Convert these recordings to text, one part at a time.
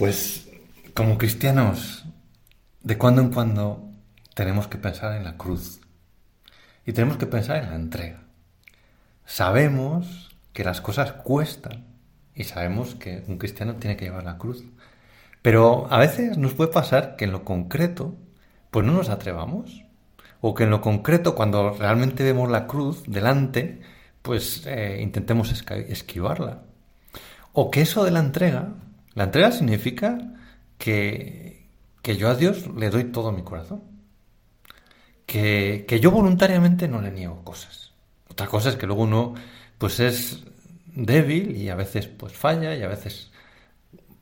Pues como cristianos, de cuando en cuando tenemos que pensar en la cruz y tenemos que pensar en la entrega. Sabemos que las cosas cuestan y sabemos que un cristiano tiene que llevar la cruz. Pero a veces nos puede pasar que en lo concreto pues no nos atrevamos, o que en lo concreto cuando realmente vemos la cruz delante pues intentemos esquivarla. O que eso de la entrega significa que yo a Dios le doy todo mi corazón, que yo voluntariamente no le niego cosas. Otra cosa es que luego uno pues es débil y a veces pues falla y a veces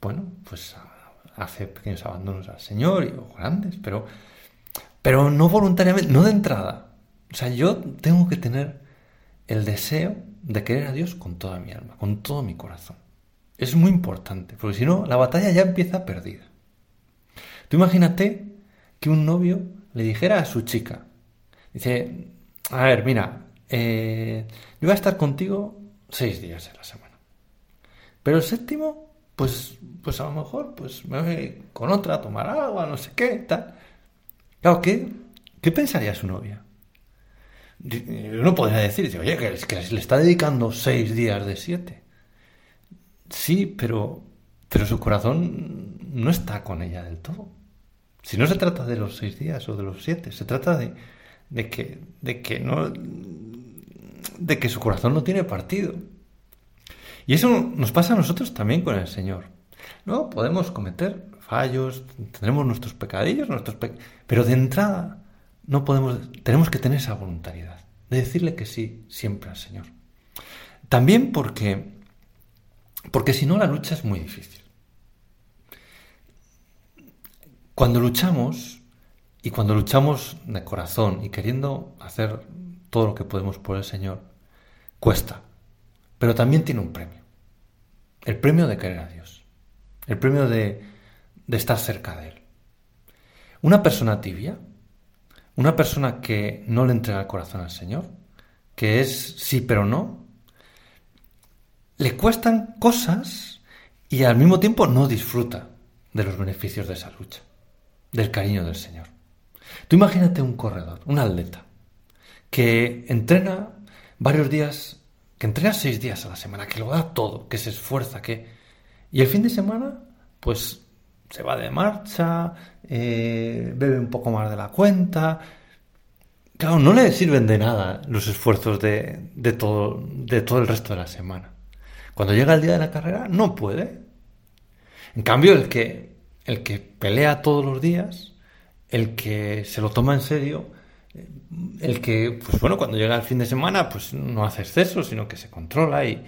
pues hace pequeños abandonos al Señor o grandes, pero no voluntariamente, no de entrada. O sea, yo tengo que tener el deseo de querer a Dios con toda mi alma, con todo mi corazón. Es muy importante, porque si no, la batalla ya empieza perdida. Tú imagínate que un novio le dijera a su chica, dice, a ver, mira, yo voy a estar contigo 6 días en la semana, pero el séptimo pues a lo mejor pues me voy con otra a tomar agua, no sé qué, tal. Claro, ¿qué pensaría su novia? Yo no podría decir, oye, que le está dedicando 6 días de 7. Sí, pero su corazón no está con ella del todo. Si no se trata de los 6 días o de los 7, se trata de que su corazón no tiene partido. Y eso nos pasa a nosotros también con el Señor. No podemos cometer fallos, tendremos nuestros pecadillos, pero de entrada no podemos, tenemos que tener esa voluntariedad de decirle que sí siempre al Señor. También porque si no, la lucha es muy difícil. Cuando luchamos de corazón y queriendo hacer todo lo que podemos por el Señor, cuesta. Pero también tiene un premio. El premio de querer a Dios. El premio de estar cerca de Él. Una persona tibia, una persona que no le entrega el corazón al Señor, que es sí pero no, le cuestan cosas y al mismo tiempo no disfruta de los beneficios de esa lucha, del cariño del Señor. Tú imagínate un corredor, un atleta, que entrena varios días, que entrega 6 días a la semana, que lo da todo, que se esfuerza, y el fin de semana, pues, se va de marcha, bebe un poco más de la cuenta. Claro, no le sirven de nada los esfuerzos de todo el resto de la semana. Cuando llega el día de la carrera, no puede. En cambio, el que pelea todos los días, el que se lo toma en serio, el que, pues bueno, cuando llega el fin de semana, pues no hace excesos, sino que se controla y...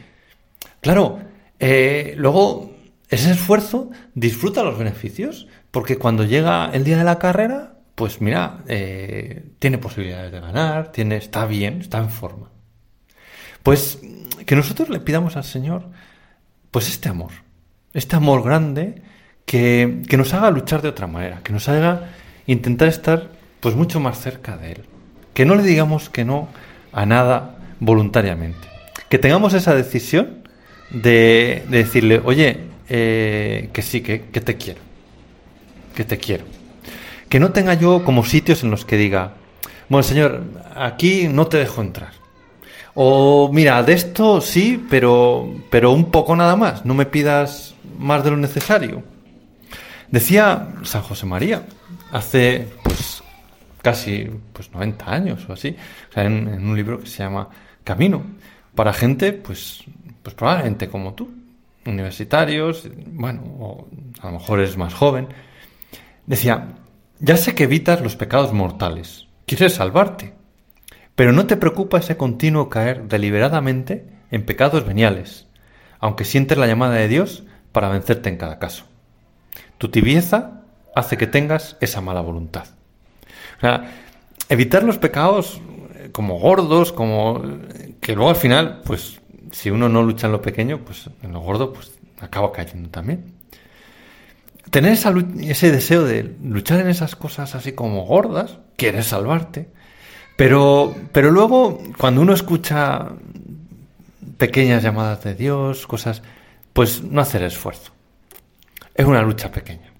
Claro, luego ese esfuerzo disfruta los beneficios, porque cuando llega el día de la carrera, pues mira, tiene posibilidades de ganar, está bien, está en forma. Pues que nosotros le pidamos al Señor, pues este amor grande que nos haga luchar de otra manera, que nos haga intentar estar pues mucho más cerca de Él. Que no le digamos que no a nada voluntariamente. Que tengamos esa decisión de decirle, oye, que sí, que te quiero. Que te quiero. Que no tenga yo como sitios en los que diga, bueno, Señor, aquí no te dejo entrar. O mira, de esto sí, pero un poco nada más. No me pidas más de lo necesario. Decía San José María hace, pues, casi 90 años o así, o sea, en un libro que se llama Camino, para gente pues probablemente como tú, universitarios, o a lo mejor eres más joven. Decía, ya sé que evitas los pecados mortales, quieres salvarte, pero no te preocupa ese continuo caer deliberadamente en pecados veniales, aunque sientes la llamada de Dios para vencerte en cada caso. Tu tibieza hace que tengas esa mala voluntad. O sea, evitar los pecados como gordos, como que luego al final, pues si uno no lucha en lo pequeño, pues en lo gordo, pues acaba cayendo también. Tener ese deseo de luchar en esas cosas así como gordas, quieres salvarte, pero luego cuando uno escucha pequeñas llamadas de Dios, cosas, pues no hacer esfuerzo. Es una lucha pequeña.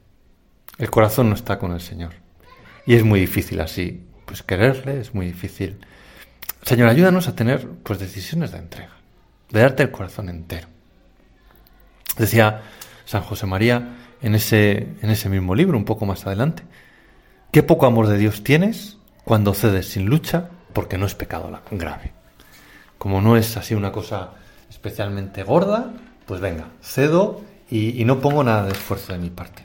El corazón no está con el Señor. Y es muy difícil así, pues quererle, es muy difícil. Señor, ayúdanos a tener pues decisiones de entrega, de darte el corazón entero. Decía San José María en ese mismo libro, un poco más adelante, qué poco amor de Dios tienes cuando cedes sin lucha, porque no es pecado grave. Como no es así una cosa especialmente gorda, pues venga, cedo y no pongo nada de esfuerzo de mi parte.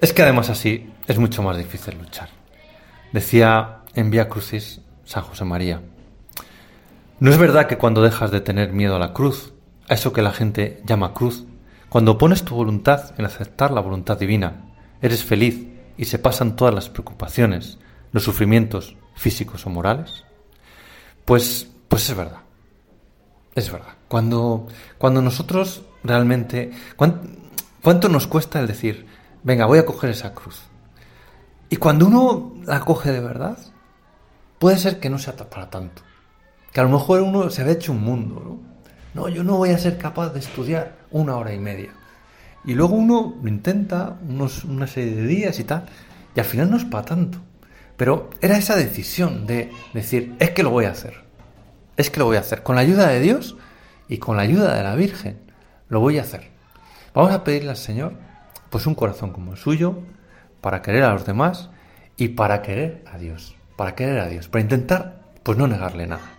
Es que además así es mucho más difícil luchar. Decía en Vía Crucis San José María, no es verdad que cuando dejas de tener miedo a la cruz, a eso que la gente llama cruz, cuando pones tu voluntad en aceptar la voluntad divina, eres feliz y se pasan todas las preocupaciones, los sufrimientos físicos o morales. Pues es verdad. Es verdad. Cuando nosotros realmente... ¿Cuánto nos cuesta el decir, venga, voy a coger esa cruz? Y cuando uno la coge de verdad, puede ser que no sea para tanto. Que a lo mejor uno se ve hecho un mundo, ¿no? No, yo no voy a ser capaz de estudiar 1 hora y media. Y luego uno lo intenta una serie de días y tal, y al final no es para tanto. Pero era esa decisión de decir, es que lo voy a hacer. Es que lo voy a hacer. Con la ayuda de Dios y con la ayuda de la Virgen, lo voy a hacer. Vamos a pedirle al Señor pues un corazón como el suyo, para querer a los demás y para querer a Dios. Para intentar pues no negarle nada.